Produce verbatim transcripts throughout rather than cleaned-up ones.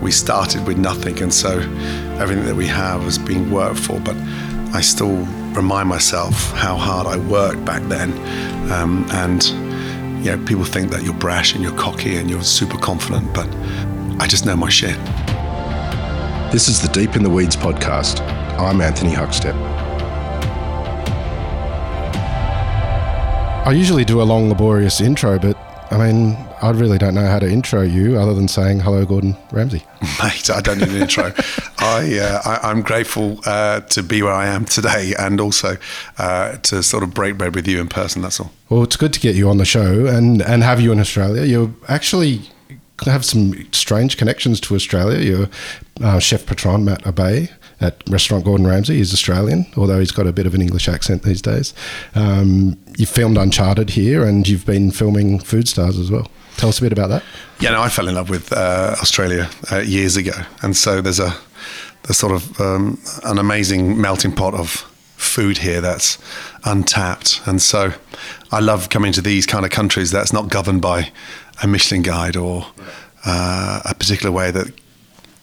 We started with nothing, and so everything that we have has been worked for, but I still remind myself how hard I worked back then. Um, and you know, people think that you're brash and you're cocky and you're super confident, but I just know my shit. This is the Deep in the Weeds podcast. I'm Anthony Huckstep. I usually do a long, laborious intro, but I mean, I really don't know how to intro you other than saying, hello, Gordon Ramsay. Mate, I don't need an intro. I, uh, I, I'm grateful uh, to be where I am today, and also uh, to sort of break bread with you in person, that's all. Well, it's good to get you on the show and, and have you in Australia. You actually have some strange connections to Australia. Your uh, chef patron, Matt Abé, at Restaurant Gordon Ramsay, is Australian, although he's got a bit of an English accent these days. Um, you filmed Uncharted here, and you've been filming Food Stars as well. Tell us a bit about that. Yeah, no, I fell in love with uh, Australia uh, years ago. And so there's a, there's sort of um, an amazing melting pot of food here that's untapped. And so I love coming to these kind of countries that's not governed by a Michelin guide or uh, a particular way that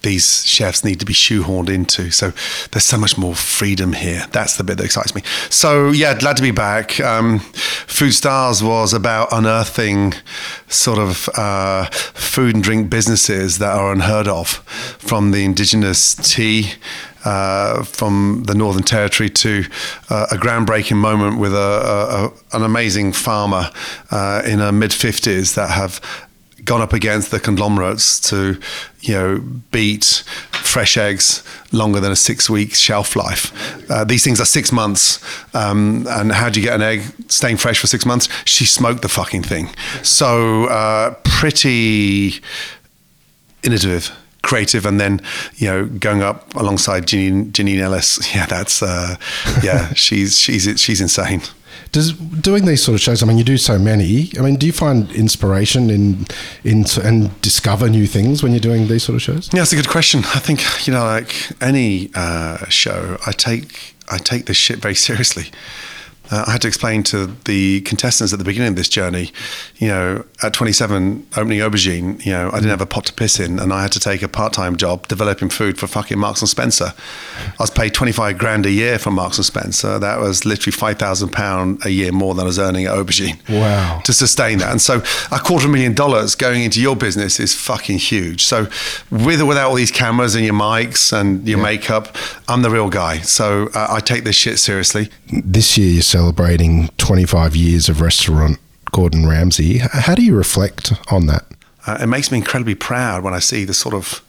these chefs need to be shoehorned into. So there's so much more freedom here. That's the bit that excites me. So yeah, glad to be back. Um, Food Stars was about unearthing sort of uh, food and drink businesses that are unheard of, from the indigenous tea uh, from the Northern Territory to uh, a groundbreaking moment with a, a, a, an amazing farmer uh, in her mid fifties that have gone up against the conglomerates to, you know, beat fresh eggs longer than a six-week shelf life. Uh, these things are six months, um, and how do you get an egg staying fresh for six months? She smoked the fucking thing. So uh, pretty innovative, creative, and then, you know, going up alongside Janine, Janine Ellis. Yeah, that's uh, yeah, she's she's she's insane. Does doing these sort of shows, I mean, you do so many. I mean, do you find inspiration in, in and discover new things when you're doing these sort of shows? Yeah, that's a good question. I think, you know, like any uh, show, I take I take this shit very seriously. Uh, I had to explain to the contestants at the beginning of this journey, you know, at twenty-seven, opening Aubergine, you know, I didn't have a pot to piss in, and I had to take a part-time job developing food for fucking Marks and Spencer. I was paid twenty-five grand a year for Marks and Spencer. That was literally five thousand pounds a year more than I was earning at Aubergine. Wow. To sustain that. And so a quarter of a million dollars going into your business is fucking huge. So with or without all these cameras and your mics and your yeah. makeup, I'm the real guy. So uh, I take this shit seriously. This year yourself, celebrating twenty-five years of Restaurant Gordon Ramsay. How do you reflect on that? Uh, it makes me incredibly proud when I see the sort of,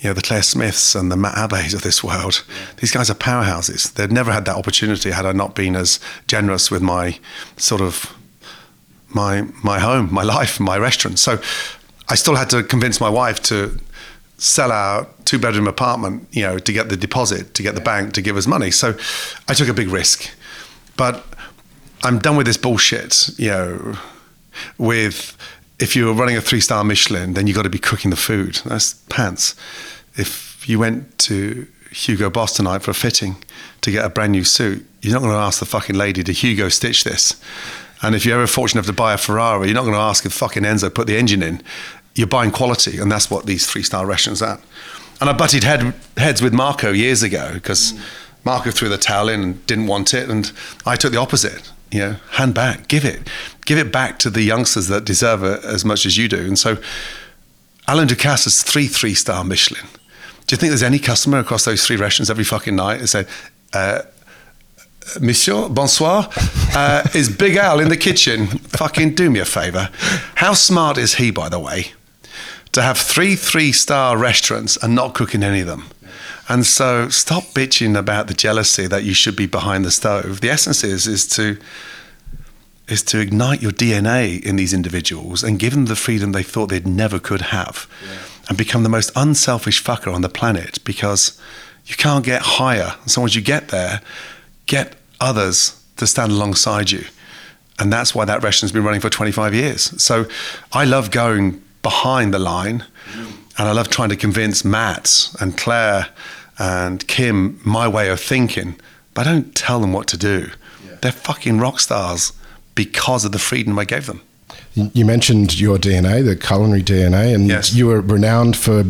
you know, the Claire Smiths and the Matt Abés of this world. These guys are powerhouses. They'd never had that opportunity had I not been as generous with my sort of, my my home, my life, my restaurant. So I still had to convince my wife to sell our two-bedroom apartment, you know, to get the deposit, to get the bank, to give us money. So I took a big risk. But I'm done with this bullshit, you know, with if you're running a three-star Michelin, then you got to be cooking the food. That's pants. If you went to Hugo Boss tonight for a fitting to get a brand new suit, you're not going to ask the fucking lady to Hugo stitch this. And if you're ever fortunate enough to buy a Ferrari, you're not going to ask if fucking Enzo put the engine in. You're buying quality, and that's what these three-star restaurants are. And I butted head, heads with Marco years ago because... Mm. Marco threw the towel in and didn't want it, and I took the opposite, you know, hand back, give it. Give it back to the youngsters that deserve it as much as you do. And so Alan Ducasse's three three-star Michelin. Do you think there's any customer across those three restaurants every fucking night that said, uh, Monsieur, bonsoir, uh, is Big Al in the kitchen? Fucking do me a favour. How smart is he, by the way, to have three three-star restaurants and not cook in any of them? And so stop bitching about the jealousy that you should be behind the stove. The essence is is to is to ignite your D N A in these individuals and give them the freedom they thought they'd never could have, yeah. and become the most unselfish fucker on the planet, because you can't get higher. And so once you get there, get others to stand alongside you. And that's why that restaurant's been running for twenty-five years. So I love going behind the line, mm. and I love trying to convince Matt and Claire and Kim my way of thinking, but I don't tell them what to do. Yeah. They're fucking rock stars because of the freedom I gave them. You mentioned your D N A, the culinary D N A, and yes. you were renowned for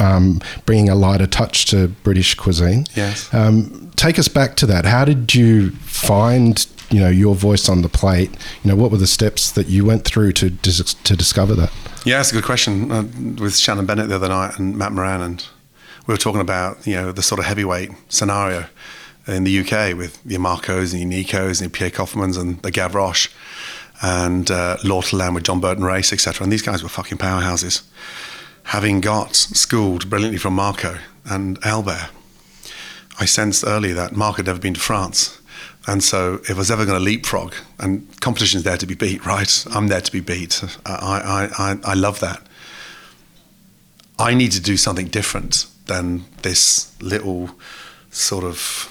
um, bringing a lighter touch to British cuisine. Yes. Um, take us back to that. How did you find, you know, your voice on the plate? You know, what were the steps that you went through to dis- to discover that? Yeah, that's a good question. Uh, with Shannon Bennett the other night and Matt Moran, and we were talking about, you know, the sort of heavyweight scenario in the U K with the Marcos and the Nikos and the Pierre Kaufmans and the Gavroche and uh, Lauterland with John Burton Race, et cetera. And these guys were fucking powerhouses, having got schooled brilliantly from Marco and Albert. I sensed early that Marco had never been to France. And so if I was ever going to leapfrog, and competition's there to be beat, right? I'm there to be beat. I, I, I, I love that. I need to do something different than this little sort of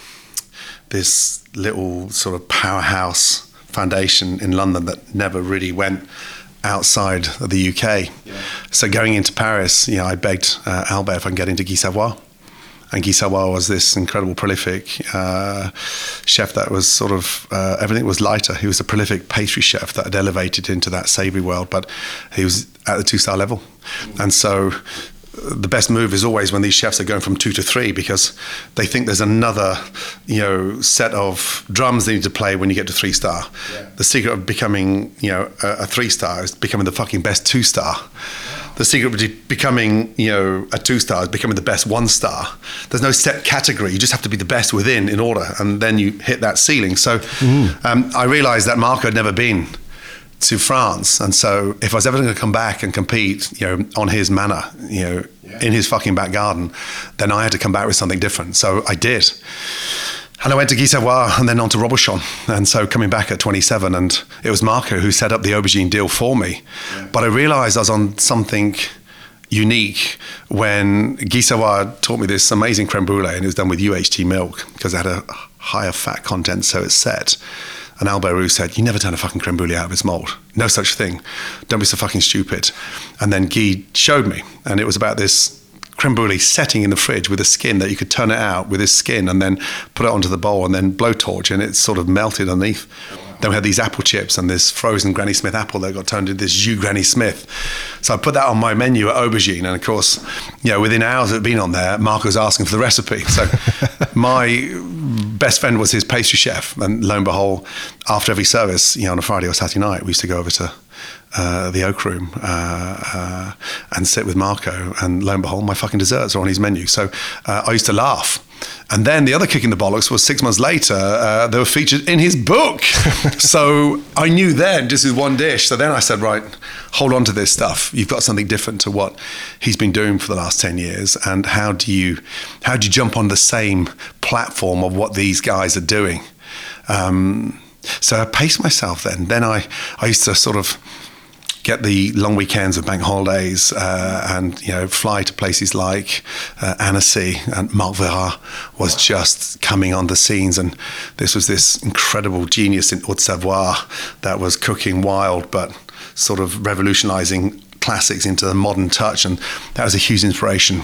this little sort of powerhouse foundation in London that never really went outside of the U K. Yeah. So going into Paris, you know, I begged uh, Albert if I can get into Guy Savoy. And Guy Savoy was this incredible, prolific uh, chef that was sort of, uh, everything was lighter. He was a prolific pastry chef that had elevated into that savory world, but he was at the two-star level. Mm-hmm. And so the best move is always when these chefs are going from two to three, because they think there's another, you know, set of drums they need to play when you get to three star. Yeah. The secret of becoming, you know, a, a three star is becoming the fucking best two star. The secret of becoming, you know, a two star is becoming the best one star. There's no set category. You just have to be the best within in order, and then you hit that ceiling. So mm-hmm. um, I realized that Marco had never been to France, and so if I was ever going to come back and compete, you know, on his manor, you know, yeah. in his fucking back garden, then I had to come back with something different. So I did. And I went to Guy Savoy and then on to Robuchon. And so coming back at twenty-seven, and it was Marco who set up the aubergine deal for me. Yeah. But I realized I was on something unique when Guy Savoy taught me this amazing creme brulee, and it was done with U H T milk because it had a higher fat content, so it's set. And Albert Roux said, you never turn a fucking creme brulee out of its mold. No such thing. Don't be so fucking stupid. And then Guy showed me, and it was about this creme brulee setting in the fridge with a skin that you could turn it out with this skin and then put it onto the bowl and then blowtorch, and it sort of melted underneath. Then we had these apple chips and this frozen Granny Smith apple that got turned into this jus Granny Smith. So I put that on my menu at Aubergine, and of course, you know, within hours of it being on there, Marco was asking for the recipe. So my best friend was his pastry chef, and lo and behold, after every service, you know, on a Friday or Saturday night, we used to go over to uh, the Oak Room uh, uh, and sit with Marco, and lo and behold, my fucking desserts are on his menu. So uh, I used to laugh. And then the other kick in the bollocks was six months later, uh, they were featured in his book. So I knew then, just with one dish. So then I said, right, hold on to this stuff. You've got something different to what he's been doing for the last ten years. And how do you, how do you jump on the same platform of what these guys are doing? Um, so I paced myself then. Then I, I used to sort of get the long weekends of bank holidays uh, and, you know, fly to places like uh, Annecy, and Marc Verrat was just coming on the scenes, and this was this incredible genius in Haute-Savoie that was cooking wild but sort of revolutionizing classics into the modern touch, and that was a huge inspiration.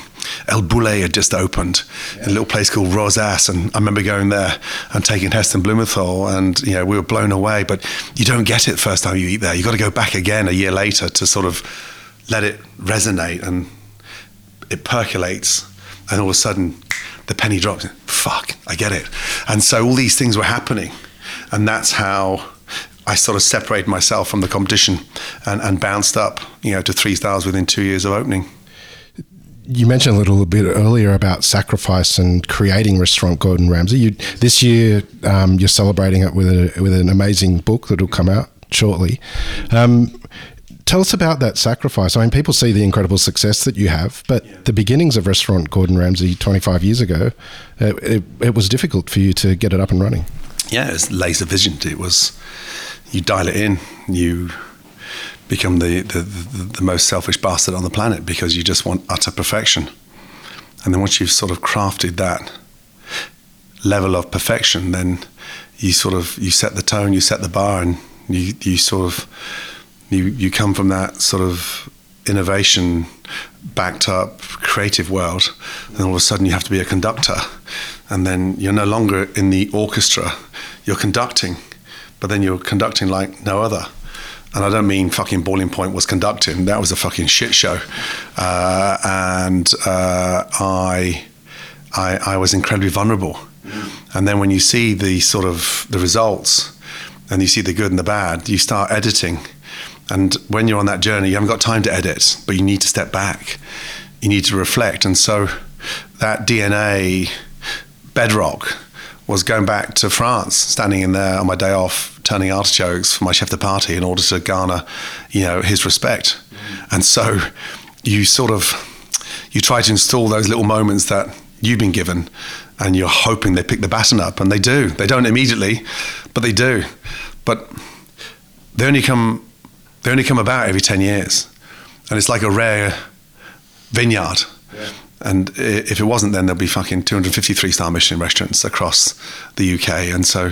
El Bulli had just opened yeah. in a little place called Rosas, and I remember going there and taking Heston Blumenthal, and you know, we were blown away, but you don't get it first time you eat there. You've got to go back again a year later to sort of let it resonate, and it percolates, and all of a sudden the penny drops. Fuck, I get it. And so all these things were happening, and that's how I sort of separated myself from the competition and, and bounced up, you know, to three stars within two years of opening. You mentioned a little bit earlier about sacrifice and creating Restaurant Gordon Ramsay. You, this year, um, you're celebrating it with a, with an amazing book that will come out shortly. Um, tell us about that sacrifice. I mean, people see the incredible success that you have, but yeah. the beginnings of Restaurant Gordon Ramsay twenty-five years ago, it, it, it was difficult for you to get it up and running. Yeah, it was laser visioned. It was... You dial it in, you become the, the, the, the most selfish bastard on the planet because you just want utter perfection. And then once you've sort of crafted that level of perfection, then you sort of, you set the tone, you set the bar, and you, you sort of, you, you come from that sort of innovation backed up creative world, and all of a sudden you have to be a conductor. And then you're no longer in the orchestra, you're conducting. But then you're conducting like no other. And I don't mean fucking Boiling Point was conducting. That was a fucking shit show. Uh, and uh, I, I I was incredibly vulnerable. And then when you see the sort of the results and you see the good and the bad, you start editing. And when you're on that journey, you haven't got time to edit, but you need to step back. You need to reflect. And so that D N A bedrock was going back to France, standing in there on my day off, turning artichokes for my chef de partie in order to garner, you know, his respect. Mm-hmm. And so you sort of, you try to install those little moments that you've been given, and you're hoping they pick the baton up, and they do. They don't immediately, but they do. But they only come, they only come about every ten years. And it's like a rare vineyard. Yeah. And if it wasn't, then there'd be fucking two hundred fifty-three star Michelin restaurants across the U K. And so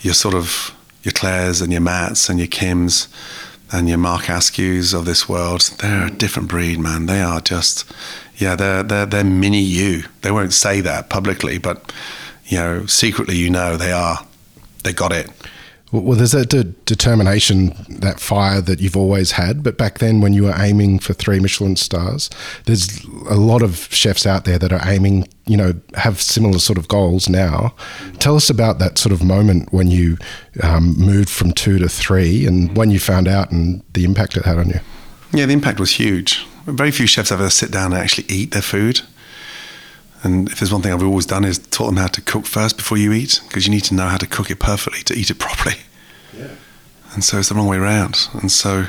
you're sort of your Claires and your Matts and your Kims and your Mark Askews of this world. They're a different breed, man. They are just, yeah, they're, they're, they're mini you. They won't say that publicly, but, you know, secretly, you know, they are, they got it. Well, there's that de- determination, that fire that you've always had. But back then when you were aiming for three Michelin stars, there's a lot of chefs out there that are aiming, you know, have similar sort of goals now. Tell us about that sort of moment when you um, moved from two to three and when you found out and the impact it had on you. Yeah, the impact was huge. Very few chefs ever sit down and actually eat their food. And if there's one thing I've always done is taught them how to cook first before you eat, because you need to know how to cook it perfectly to eat it properly. Yeah. And so it's the wrong way around. And so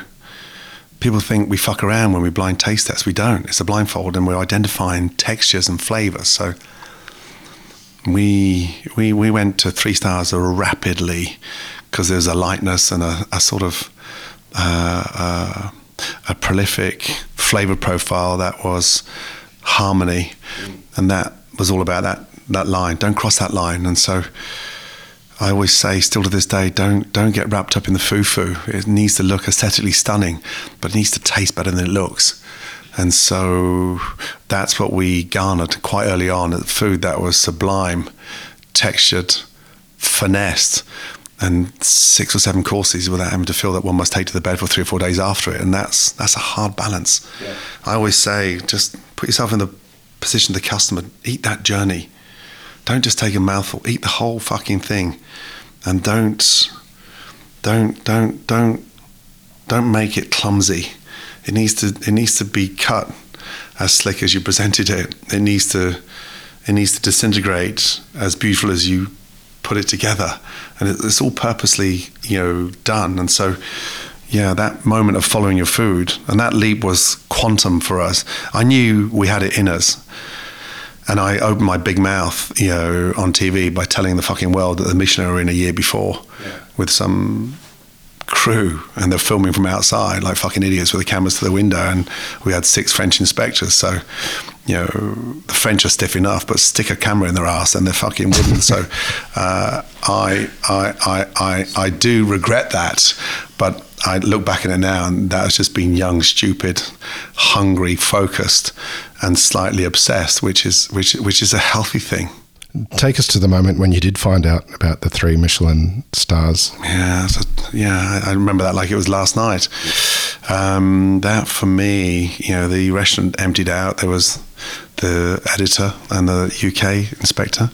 people think we fuck around when we blind taste test. We don't. It's a blindfold, and we're identifying textures and flavors. So we we we went to three stars rapidly because there's a lightness and a, a sort of uh, uh, a prolific flavor profile that was harmony. And that was all about that that line. Don't cross that line. And so I always say, still to this day, don't don't get wrapped up in the foo-foo. It needs to look aesthetically stunning, but it needs to taste better than it looks. And so that's what we garnered quite early on, food that was sublime, textured, finessed, and six or seven courses without having to feel that one must take to the bed for three or four days after it. And that's that's a hard balance. Yeah. I always say, just put yourself in the position of the customer, eat that journey. Don't just take a mouthful, eat the whole fucking thing. And don't, don't, don't, don't, don't make it clumsy. It needs to, it needs to be cut as slick as you presented it. It needs to, it needs to disintegrate as beautiful as you put it together. And it, it's all purposely, you know, done. And so, yeah, that moment of following your food, and that leap was quantum for us. I knew we had it in us. And I opened my big mouth, you know, on T V by telling the fucking world that the Michelin were in a year before, yeah, with some crew, and they're filming from outside like fucking idiots with the cameras to the window. And we had six French inspectors. So, you know, the French are stiff enough, but stick a camera in their ass and they're fucking wouldn't. So uh, I, I, I, I, I do regret that, but I look back at it now, and that has just been young, stupid, hungry, focused, and slightly obsessed, which is which which is a healthy thing. Take us to the moment when you did find out about the three Michelin stars. Yeah, so, yeah, I remember that like it was last night. Um, that for me, you know, the restaurant emptied out. There was the editor and the U K inspector.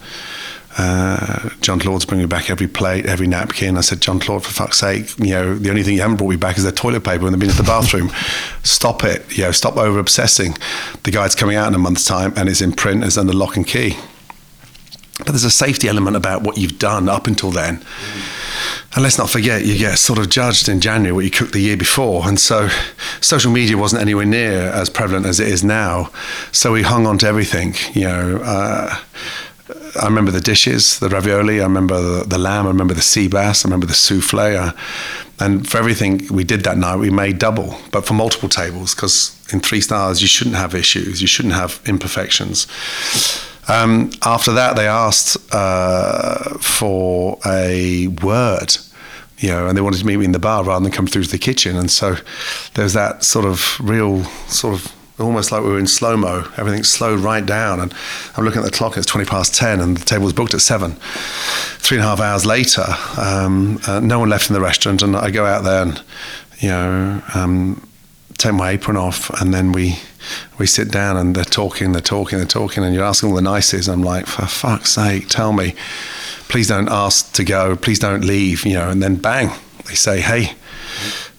Uh, John Claude's bringing back every plate, every napkin. I said, John Claude, for fuck's sake, you know, the only thing you haven't brought me back is their toilet paper when they've been to the bathroom. Stop it, you know, stop over obsessing. The guide's coming out in a month's time and it's in print, it's under lock and key. But there's a safety element about what you've done up until then. Mm. And let's not forget, you get sort of judged in January what you cooked the year before. And so social media wasn't anywhere near as prevalent as it is now. So we hung on to everything, you know. Uh, I remember the dishes, the ravioli, I remember the, the lamb, I remember the sea bass, I remember the souffle. I, and for everything we did that night, we made double, but for multiple tables, because in three stars, you shouldn't have issues, you shouldn't have imperfections. Um, after that, they asked uh, for a word, you know, and they wanted to meet me in the bar rather than come through to the kitchen. And so there's that sort of real sort of, almost like we were in slow-mo. Everything slowed right down. And I'm looking at the clock, it's twenty past ten, and the table was booked at seven. Three and a half hours later, um, uh, no one left in the restaurant, and I go out there and, you know, um, take my apron off, and then we we sit down and they're talking, they're talking, they're talking, and you're asking all the niceties. I'm like, for fuck's sake, tell me. Please don't ask to go. Please don't leave, you know. And then bang, they say, hey,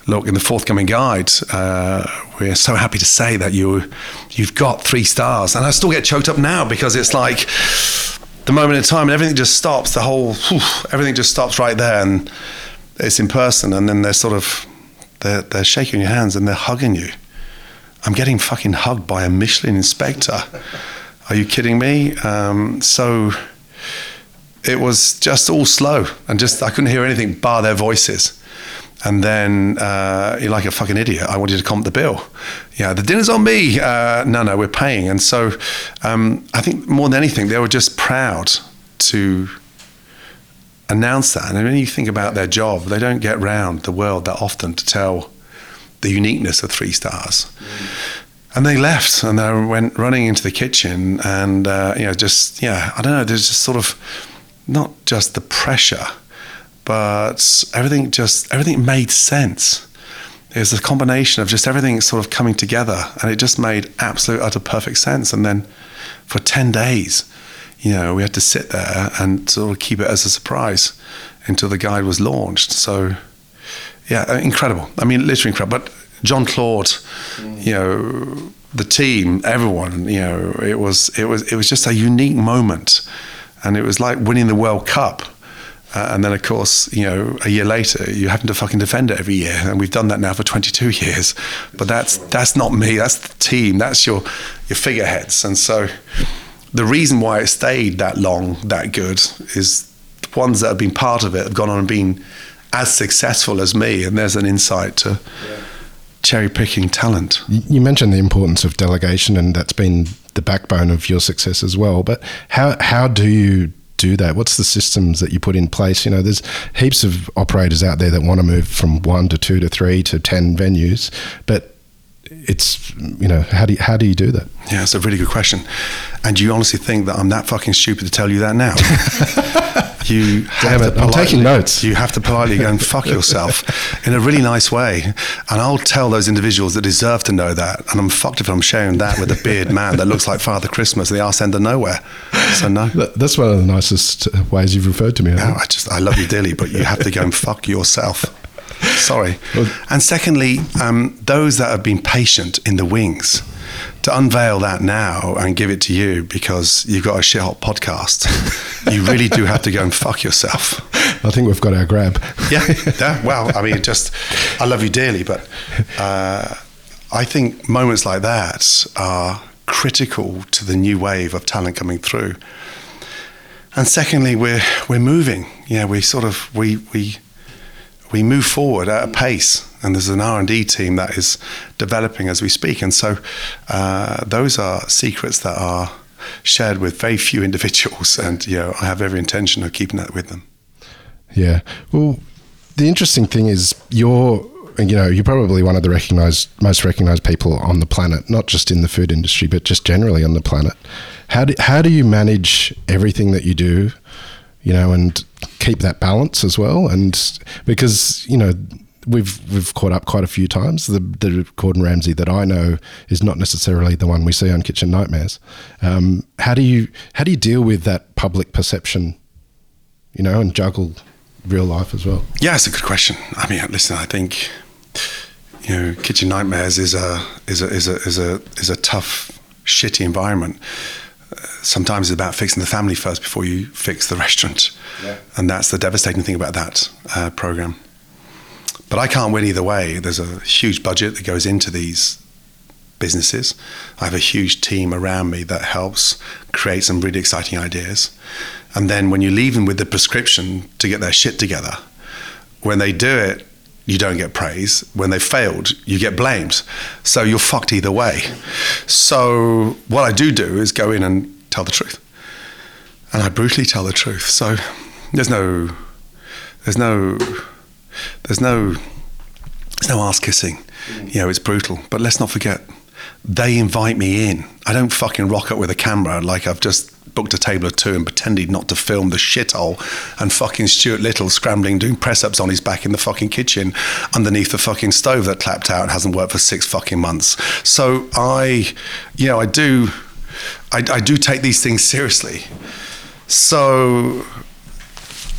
look, in the forthcoming guide, uh, we're so happy to say that you, you've got three stars. And I still get choked up now because it's like the moment in time and everything just stops. The whole, whew, everything just stops right there, and it's in person. And then they're sort of, they're, they're shaking your hands and they're hugging you. I'm getting fucking hugged by a Michelin inspector. Are you kidding me? Um, so it was just all slow, and just, I couldn't hear anything bar their voices. And then uh, you're like a fucking idiot. I want you to comp the bill. Yeah, the dinner's on me. Uh, no, no, we're paying. And so um, I think more than anything, they were just proud to announce that. And when you think about their job, they don't get round the world that often to tell the uniqueness of three stars. Mm. And they left, and they went running into the kitchen, and uh, you know, just, yeah, I don't know, there's just sort of not just the pressure, but everything just, everything made sense. It was a combination of just everything sort of coming together, and it just made absolute, utter, perfect sense. And then for ten days, you know, we had to sit there and sort of keep it as a surprise until the guide was launched. So yeah, incredible. I mean, literally incredible. But Jean-Claude, mm. you know, the team, everyone, you know, it was, it was, it was just a unique moment. And it was like winning the World Cup. Uh, and then, of course, you know, a year later, you happen to fucking defend it every year. And we've done that now for twenty-two years. But that's that's not me. That's the team. That's your your figureheads. And so the reason why it stayed that long, that good, is the ones that have been part of it have gone on and been as successful as me. And there's an insight to yeah. cherry-picking talent. You mentioned the importance of delegation, and that's been the backbone of your success as well. But how how do you do that? What's the systems that you put in place? You know, there's heaps of operators out there that want to move from one to two to three to ten venues, but it's, you know, how do you, how do you do that? Yeah, it's a really good question. And do you honestly think that I'm that fucking stupid to tell you that now? You have Damn to politely, I'm taking notes. You have to politely go and fuck yourself in a really nice way. And I'll tell those individuals that deserve to know that. And I'm fucked if I'm sharing that with a beard man that looks like Father Christmas, the arse end of nowhere. So no. That's one of the nicest ways you've referred to me. I, no, I just, I love you dearly, but you have to go and fuck yourself. Sorry. And secondly, um, those that have been patient in the wings, to unveil that now and give it to you because you've got a shit hot podcast, you really do have to go and fuck yourself. I think we've got our grab. Yeah. Yeah. Well, I mean, just, I love you dearly, but uh, I think moments like that are critical to the new wave of talent coming through. And secondly, we're we're moving. You know, we sort of, we we. We move forward at a pace, and there's an R and D team that is developing as we speak. And so uh, those are secrets that are shared with very few individuals, and you know, I have every intention of keeping that with them. Yeah. Well, the interesting thing is you're, you know, you're probably one of the recognized, most recognized people on the planet, not just in the food industry, but just generally on the planet. How do, how do you manage everything that you do, you know, and keep that balance as well? And because, you know, we've we've caught up quite a few times. The, the Gordon Ramsay that I know is not necessarily the one we see on Kitchen Nightmares. Um, how do you how do you deal with that public perception, you know, and juggle real life as well? Yeah, it's a good question. I mean, listen, I think, you know, Kitchen Nightmares is a is a is a is a is a tough, shitty environment. Sometimes it's about fixing the family first before you fix the restaurant. Yeah. And that's the devastating thing about that uh, program. But I can't win either way. There's a huge budget that goes into these businesses. I have a huge team around me that helps create some really exciting ideas. And then when you leave them with the prescription to get their shit together, when they do it, you don't get praise. When they failed, you get blamed. So you're fucked either way. So what I do do is go in and tell the truth. And I brutally tell the truth. So there's no, there's no, there's no, there's no ass kissing. You know, it's brutal. But let's not forget, they invite me in. I don't fucking rock up with a camera like I've just booked a table of two and pretended not to film the shithole and fucking Stuart Little scrambling, doing press-ups on his back in the fucking kitchen underneath the fucking stove that clapped out and hasn't worked for six fucking months. So I, you know, I do, I, I do take these things seriously. So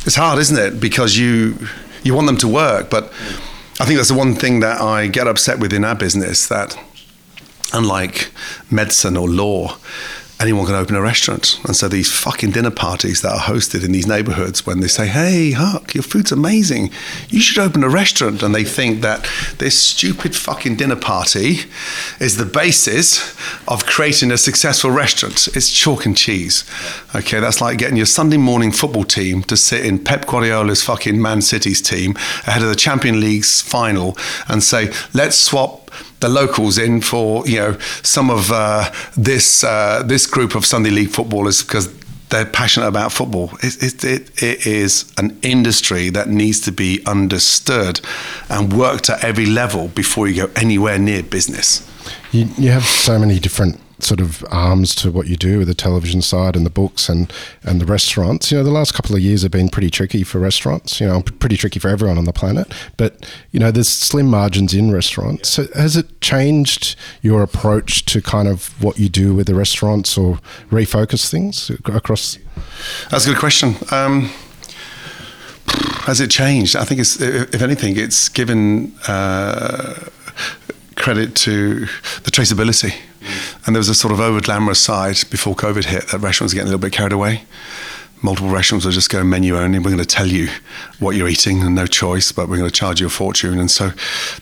it's hard, isn't it? Because you, you want them to work, but I think that's the one thing that I get upset with in our business, that unlike medicine or law, anyone can open a restaurant. And so these fucking dinner parties that are hosted in these neighborhoods, when they say, hey, Huck, your food's amazing, you should open a restaurant. And they think that this stupid fucking dinner party is the basis of creating a successful restaurant. It's chalk and cheese. Okay, that's like getting your Sunday morning football team to sit in Pep Guardiola's fucking Man City's team ahead of the Champions League's final and say, let's swap the locals in for, you know, some of uh, this uh, this group of Sunday league footballers because they're passionate about football. It, it, it, it is an industry that needs to be understood and worked at every level before you go anywhere near business. You, you have so many different sort of arms to what you do with the television side and the books and and the restaurants. You know, the last couple of years have been pretty tricky for restaurants, you know, pretty tricky for everyone on the planet, but you know, there's slim margins in restaurants. So has it changed your approach to kind of what you do with the restaurants or refocus things across? That's a good question. Um, has it changed? I think it's, if anything, it's given uh, credit to the traceability. And there was a sort of over-glamorous side before COVID hit that restaurants were getting a little bit carried away. Multiple restaurants were just going menu only. We're going to tell you what you're eating and no choice, but we're going to charge you a fortune. And so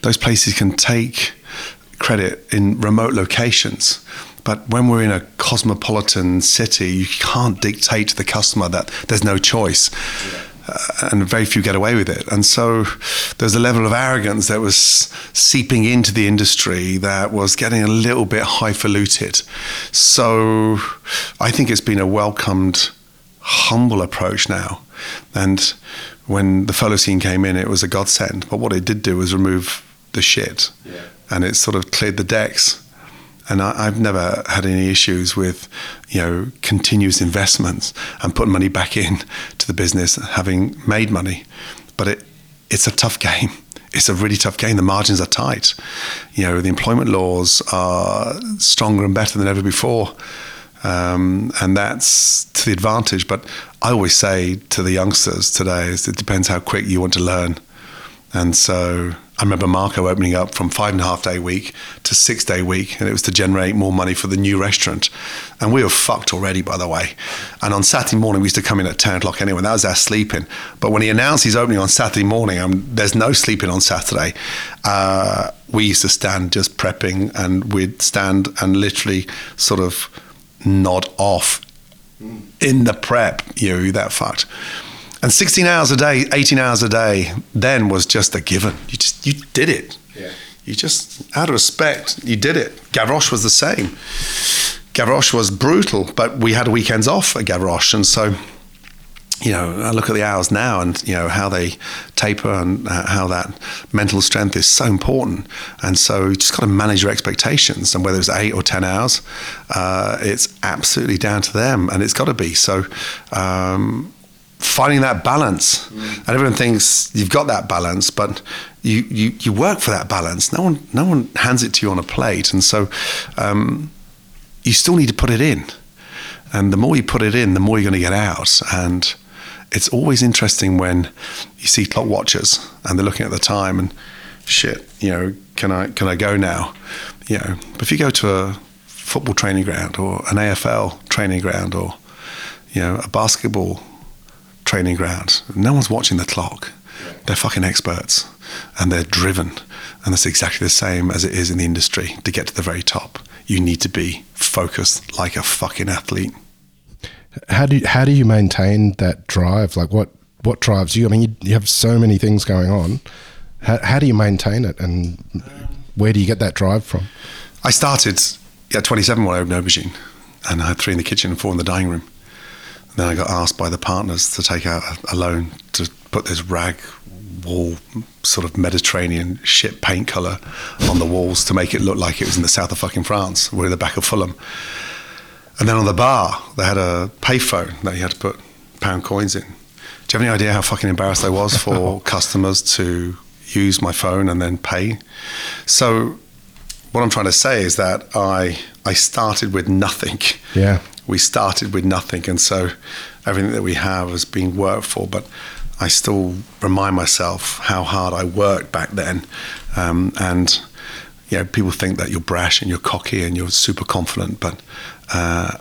those places can take credit in remote locations. But when we're in a cosmopolitan city, you can't dictate to the customer that there's no choice. Yeah. Uh, and very few get away with it. And so there's a level of arrogance that was seeping into the industry that was getting a little bit highfalutin. So I think it's been a welcomed, humble approach now. And when the furlough scene came in, it was a godsend. But what it did do was remove the shit. Yeah. And it sort of cleared the decks. And I, I've never had any issues with, you know, continuous investments and putting money back in to the business, having made money. But it, it's a tough game. It's a really tough game. The margins are tight. You know, the employment laws are stronger and better than ever before. Um, and that's to the advantage. But I always say to the youngsters today, is it depends how quick you want to learn. And so I remember Marco opening up from five and a half day week to six day week, and it was to generate more money for the new restaurant. And we were fucked already, by the way. And on Saturday morning, we used to come in at ten o'clock anyway. That was our sleeping. But when he announced he's opening on Saturday morning, um, there's no sleeping on Saturday. Uh, we used to stand just prepping, and we'd stand and literally sort of nod off in the prep. You know, that fucked. And sixteen hours a day, eighteen hours a day, then was just a given. You just, you did it. Yeah. You just, out of respect, you did it. Gavroche was the same. Gavroche was brutal, but we had weekends off at Gavroche. And so, you know, I look at the hours now and, you know, how they taper and how that mental strength is so important. And so you just got to manage your expectations. And whether it's eight or ten hours, uh, it's absolutely down to them. And it's got to be. So, um, finding that balance, mm. and everyone thinks you've got that balance, but you, you you work for that balance. No one no one hands it to you on a plate, and so um, you still need to put it in. And the more you put it in, the more you're going to get out. And it's always interesting when you see clock watchers and they're looking at the time and shit, you know, can I can I go now? You know, but if you go to a football training ground or an A F L training ground or you know a basketball training ground, no one's watching the clock. They're fucking experts and they're driven, and that's exactly the same as it is in the industry. To get to the very top, you need to be focused like a fucking athlete. How do you, how do you maintain that drive? Like what what drives you? I mean, you, you have so many things going on. How, how do you maintain it, and where do you get that drive from? I started at twenty-seven when I opened Aubergine, and I had three in the kitchen and four in the dining room. Then I got asked by the partners to take out a loan to put this rag wall sort of Mediterranean shit paint colour on the walls to make it look like it was in the south of fucking France. We're in the back of Fulham. And then on the bar, they had a payphone that you had to put pound coins in. Do you have any idea how fucking embarrassed I was for customers to use my phone and then pay? So what I'm trying to say is that I I started with nothing. Yeah. We started with nothing. And so everything that we have has been worked for, but I still remind myself how hard I worked back then. Um, and you know, people think that you're brash and you're cocky and you're super confident, but uh,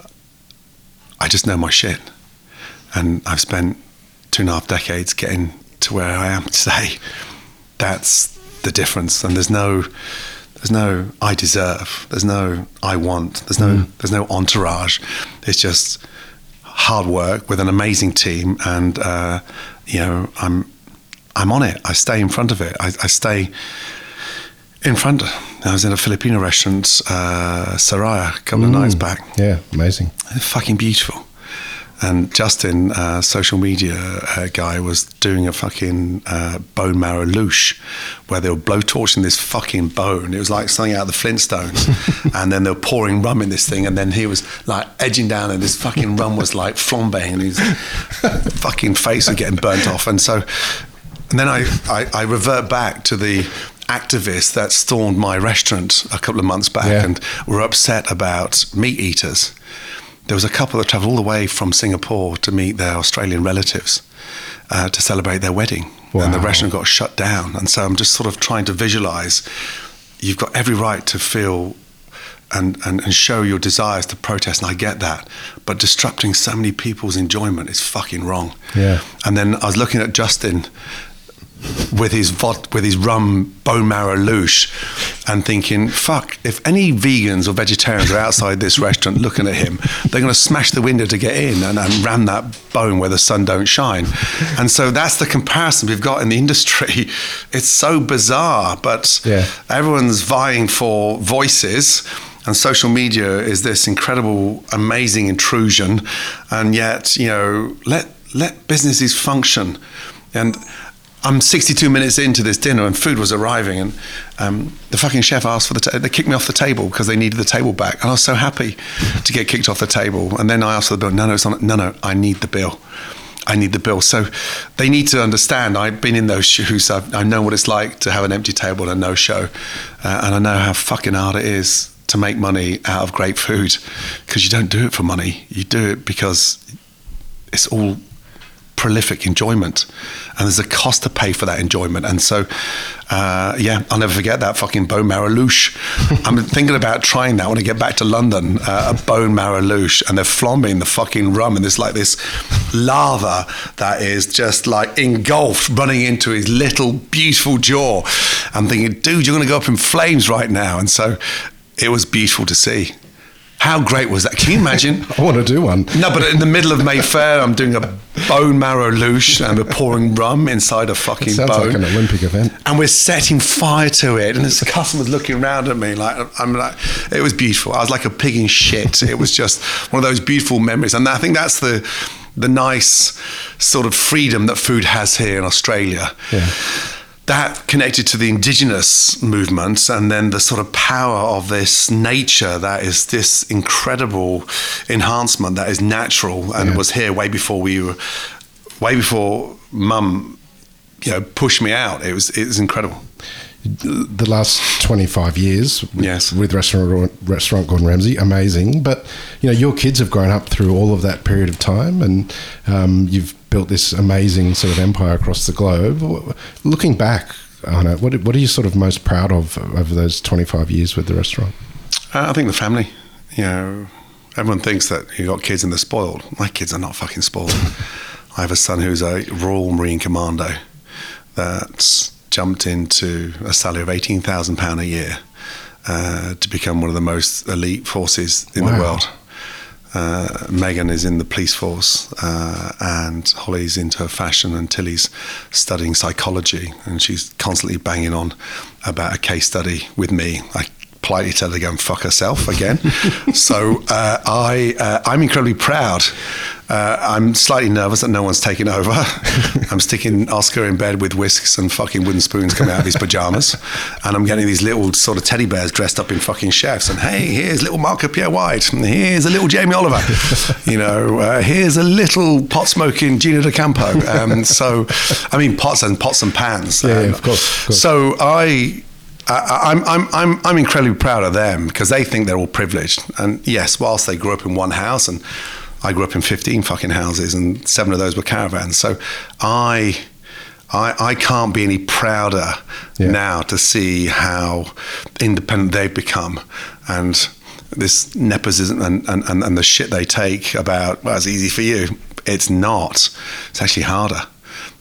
I just know my shit. And I've spent two and a half decades getting to where I am today. That's the difference. And there's no, there's no I deserve, there's no I want, there's no, mm. there's no entourage. It's just hard work with an amazing team, and uh, you know, I'm, I'm on it. I stay in front of it. I, I stay in front. I was in a Filipino restaurant, uh, Saraya, a couple mm. of nights back. Yeah, amazing. Fucking beautiful. And Justin, uh, social media uh, guy, was doing a fucking uh, bone marrow louche where they were blowtorching this fucking bone. It was like something out of the Flintstones. And then they were pouring rum in this thing, and then he was like edging down, and this fucking rum was like flambeing, and his fucking face was getting burnt off. And so, and then I, I, I revert back to the activists that stormed my restaurant a couple of months back yeah. and were upset about meat eaters. There was a couple that travelled all the way from Singapore to meet their Australian relatives uh, to celebrate their wedding. Wow. And the restaurant got shut down. And so I'm just sort of trying to visualise, you've got every right to feel and, and, and show your desires to protest, and I get that. But disrupting so many people's enjoyment is fucking wrong. Yeah. And then I was looking at Justin with his vod, with his rum bone marrow louche, and thinking, fuck, if any vegans or vegetarians are outside this restaurant looking at him, they're going to smash the window to get in and, and ram that bone where the sun don't shine. And so that's the comparison we've got in the industry. It's so bizarre, but yeah. everyone's vying for voices, and social media is this incredible, amazing intrusion. And yet, you know, let let businesses function. And I'm sixty-two minutes into this dinner and food was arriving, and um, the fucking chef asked for the, ta- they kicked me off the table because they needed the table back. And I was so happy to get kicked off the table. And then I asked for the bill. No, no, it's not, no, no, I need the bill. I need the bill. So they need to understand, I've been in those shoes. I've, I know what it's like to have an empty table and a no show. Uh, and I know how fucking hard it is to make money out of great food, because you don't do it for money. You do it because it's all prolific enjoyment, and there's a cost to pay for that enjoyment. And so uh yeah I'll never forget that fucking bone marrow louche. I'm thinking about trying that when I get back to London, uh, a bone marrow louche, and they're flambing the fucking rum, and there's like this lava that is just like engulfed, running into his little beautiful jaw. I'm thinking, dude, you're gonna go up in flames right now. And so it was beautiful to see. How great was that? Can you imagine? I want to do one. No, but in the middle of Mayfair, I'm doing a bone marrow louche and we're pouring rum inside a fucking sounds bone. Sounds like an Olympic event. And we're setting fire to it, and this customer's looking around at me like, I'm like, it was beautiful. I was like a pig in shit. It was just one of those beautiful memories. And I think that's the the nice sort of freedom that food has here in Australia. Yeah. That connected to the indigenous movements, and then the sort of power of this nature that is this incredible enhancement that is natural and yeah. was here way before we were, way before mum, you know, pushed me out. It was it was incredible. The last twenty-five years with, yes. with Restaurant Restaurant Gordon Ramsay, amazing. But you know, your kids have grown up through all of that period of time, and um, you've built this amazing sort of empire across the globe. Looking back on it, what what are you sort of most proud of over those twenty-five years with the restaurant? Uh, I think the family. You know, everyone thinks that you got kids and they're spoiled. My kids are not fucking spoiled. I have a son who's a Royal Marine Commando that's jumped into a salary of eighteen thousand pounds a year uh, to become one of the most elite forces in wow. the world. Uh, Megan is in the police force, uh, and Holly's into her fashion, and Tilly's studying psychology, and she's constantly banging on about a case study with me. I politely tell her to go and fuck herself again. so uh, I, uh, I'm incredibly proud. Uh, I'm slightly nervous that no one's taken over. I'm sticking Oscar in bed with whisks and fucking wooden spoons coming out of his pajamas. And I'm getting these little sort of teddy bears dressed up in fucking chefs. And hey, here's little Marco Pierre White. And here's a little Jamie Oliver. You know, uh, here's a little pot-smoking Gina De Campo. Um, so, I mean, pots and pots and pans. Yeah, um, yeah of, course, of course. So I... I, I'm I'm I'm I'm incredibly proud of them because they think they're all privileged. And yes, whilst they grew up in one house, and I grew up in fifteen fucking houses, and seven of those were caravans. So I I, I can't be any prouder yeah. now to see how independent they've become, and this nepotism and, and, and, and the shit they take about, well, it's easy for you. It's not. It's actually harder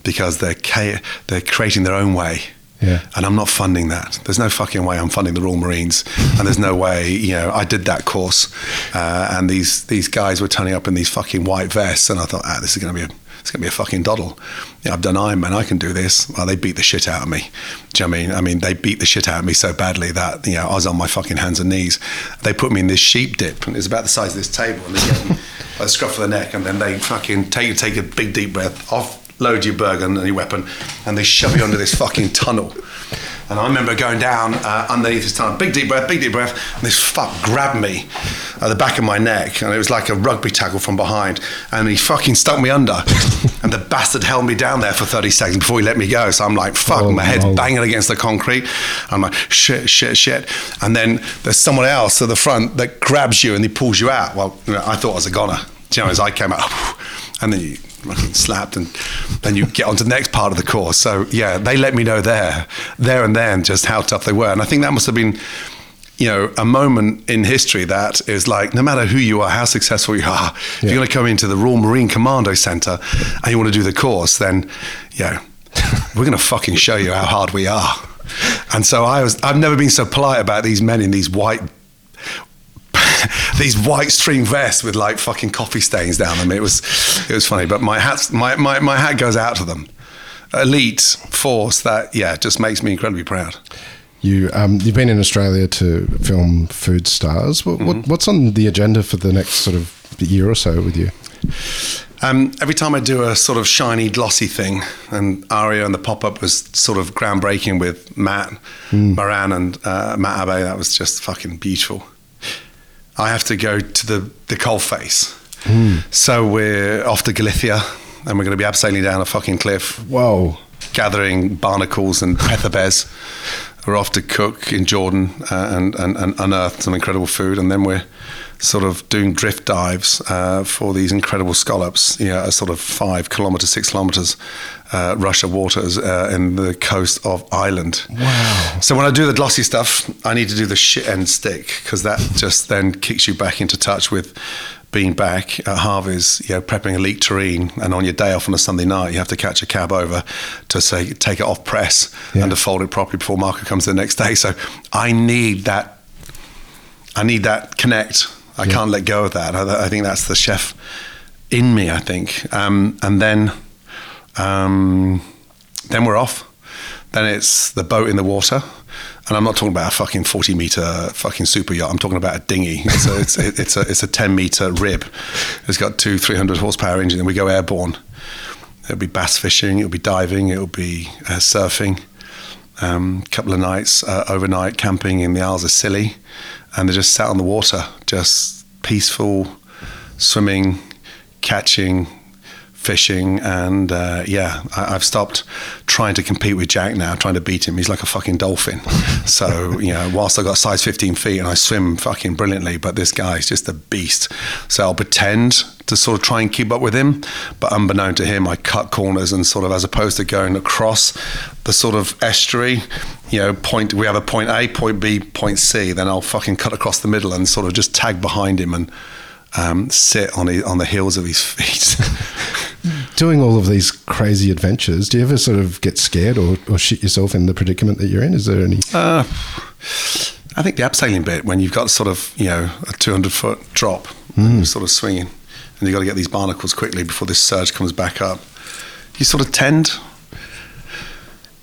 because they're ca- they're creating their own way. Yeah. And I'm not funding that. There's no fucking way I'm funding the Royal Marines. And there's no way, you know, I did that course uh, and these these guys were turning up in these fucking white vests. And I thought, ah, this is going to be a, it's going to be a fucking doddle. You know, I've done Ironman, I can do this. Well, they beat the shit out of me. Do you know what I mean? I mean, they beat the shit out of me so badly that, you know, I was on my fucking hands and knees. They put me in this sheep dip and it's about the size of this table. And they get a scruff of the neck and then they fucking take take a big deep breath off. Load your burger and your weapon, and they shove you under this fucking tunnel. And I remember going down uh, underneath this tunnel, big deep breath, big deep breath, and this fuck grabbed me at the back of my neck, and it was like a rugby tackle from behind, and he fucking stuck me under, and the bastard held me down there for thirty seconds before he let me go. So I'm like, fuck, oh, my head's no. banging against the concrete. I'm like, shit, shit, shit. And then there's someone else at the front that grabs you and he pulls you out. Well, you know, I thought I was a goner. Do you know, as I came out, and then you... fucking slapped, and then you get on to the next part of the course. So yeah, they let me know there there and then just how tough they were. And I think that must have been, you know, a moment in history that is like, no matter who you are, how successful you are, if yeah. you're going to come into the Royal Marine Commando Centre and you want to do the course, then yeah, we're going to fucking show you how hard we are. And so I was I've never been so polite about these men in these white these white string vests with like fucking coffee stains down them. It was, it was funny. But my hats, my, my, my hat goes out to them. Elite force that, yeah, just makes me incredibly proud. You, um, you've been in Australia to film Food Stars. What, mm-hmm. what, what's on the agenda for the next sort of year or so with you? Um, every time I do a sort of shiny, glossy thing, and Aria and the pop-up was sort of groundbreaking with Matt mm. Moran and uh, Matt Abé. That was just fucking beautiful. I have to go to the, the coalface. Mm. So we're off to Galicia and we're going to be abseiling down a fucking cliff. Whoa. Gathering barnacles and pethebes. We're off to Cook in Jordan uh, and, and, and unearth some incredible food. And then we're sort of doing drift dives uh, for these incredible scallops, you know, a sort of five kilometers, six kilometers uh, Russia waters uh, in the coast of Ireland. Wow. So when I do the glossy stuff, I need to do the shit end stick because that just then kicks you back into touch with being back at Harvey's, you know, prepping elite terrain, and on your day off on a Sunday night, you have to catch a cab over to say, take it off press yeah. and to fold it properly before Marco comes the next day. So I need that, I need that connect. I yeah. can't let go of that. I, I think that's the chef in me, I think. Um, and then, um, then we're off. Then it's the boat in the water. And I'm not talking about a fucking forty meter fucking super yacht. I'm talking about a dinghy. So it's it, it's a it's a ten meter rib. It's got two three hundred horsepower engine. And we go airborne. It'll be bass fishing. It'll be diving. It'll be uh, surfing. A um, couple of nights uh, overnight camping in the Isles of Scilly, and they just sat on the water, just peaceful swimming, catching, fishing, and uh, yeah, I, I've stopped trying to compete with Jack now, trying to beat him. He's like a fucking dolphin. So, you know, whilst I've got size fifteen feet and I swim fucking brilliantly, but this guy's just a beast. So I'll pretend to sort of try and keep up with him, but unbeknown to him, I cut corners and sort of, as opposed to going across the sort of estuary, you know, point, we have a point A, point B, point C, then I'll fucking cut across the middle and sort of just tag behind him and Um, sit on his, on the heels of his feet. Doing all of these crazy adventures, do you ever sort of get scared or, or shit yourself in the predicament that you're in? Is there any? Uh, I think the abseiling bit, when you've got sort of, you know, a two hundred foot drop, mm. you're sort of swinging, and you've got to get these barnacles quickly before this surge comes back up. You sort of tend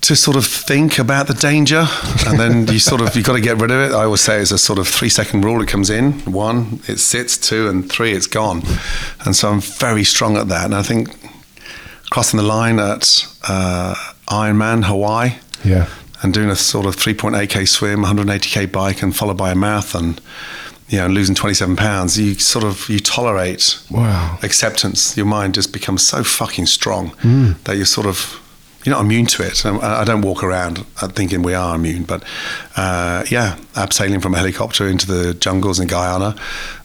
to sort of think about the danger, and then you sort of, you've got to get rid of it. I always say it's a sort of three second rule. It comes in, one, it sits, two, and three, it's gone. And so I'm very strong at that. And I think crossing the line at uh, Ironman, Hawaii, yeah, and doing a sort of three point eight K swim, one hundred eighty K bike, and followed by a marathon, you know, and losing twenty-seven pounds, you sort of, you tolerate wow. acceptance. Your mind just becomes so fucking strong mm. that you're sort of, you're not immune to it. I don't walk around thinking we are immune, but uh, yeah, abseiling from a helicopter into the jungles in Guyana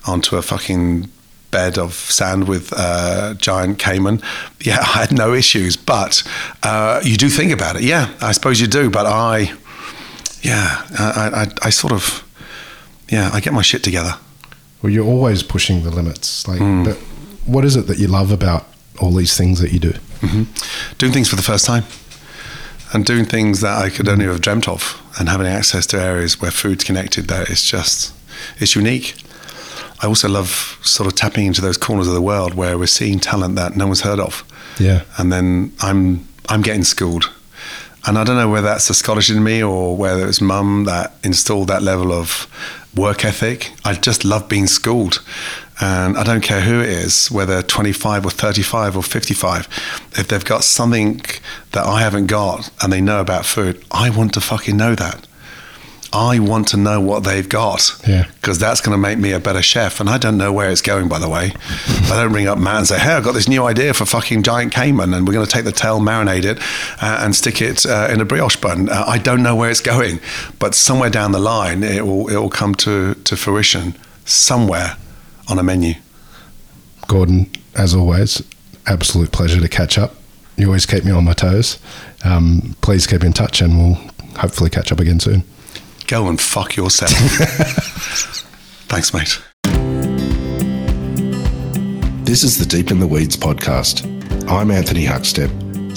onto a fucking bed of sand with uh, giant caiman. Yeah, I had no issues, but uh, you do think about it. Yeah, I suppose you do, but I, yeah, I, I, I sort of, yeah, I get my shit together. Well, you're always pushing the limits. Like, mm. but what is it that you love about all these things that you do? Mm-hmm. Doing things for the first time, and doing things that I could only have dreamt of, and having access to areas where food's connected that it's just, it's unique. I also love sort of tapping into those corners of the world where we're seeing talent that no one's heard of. Yeah. And then I'm I'm getting schooled. And I don't know whether that's the Scottish in me or whether it's mum that installed that level of work ethic. I just love being schooled. And I don't care who it is, whether twenty-five or thirty-five or fifty-five, if they've got something that I haven't got and they know about food, I want to fucking know that. I want to know what they've got, yeah, because that's going to make me a better chef. And I don't know where it's going, by the way. I don't ring up Matt and say, hey, I've got this new idea for fucking giant caiman, and we're going to take the tail, marinate it, uh, and stick it uh, in a brioche bun. Uh, I don't know where it's going, but somewhere down the line, it will it will come to, to fruition somewhere on a menu. Gordon, as always, absolute pleasure to catch up. You always keep me on my toes. Um, please keep in touch, and we'll hopefully catch up again soon. Go and fuck yourself. Thanks, mate. This is the Deep in the Weeds podcast. I'm Anthony Huckstep.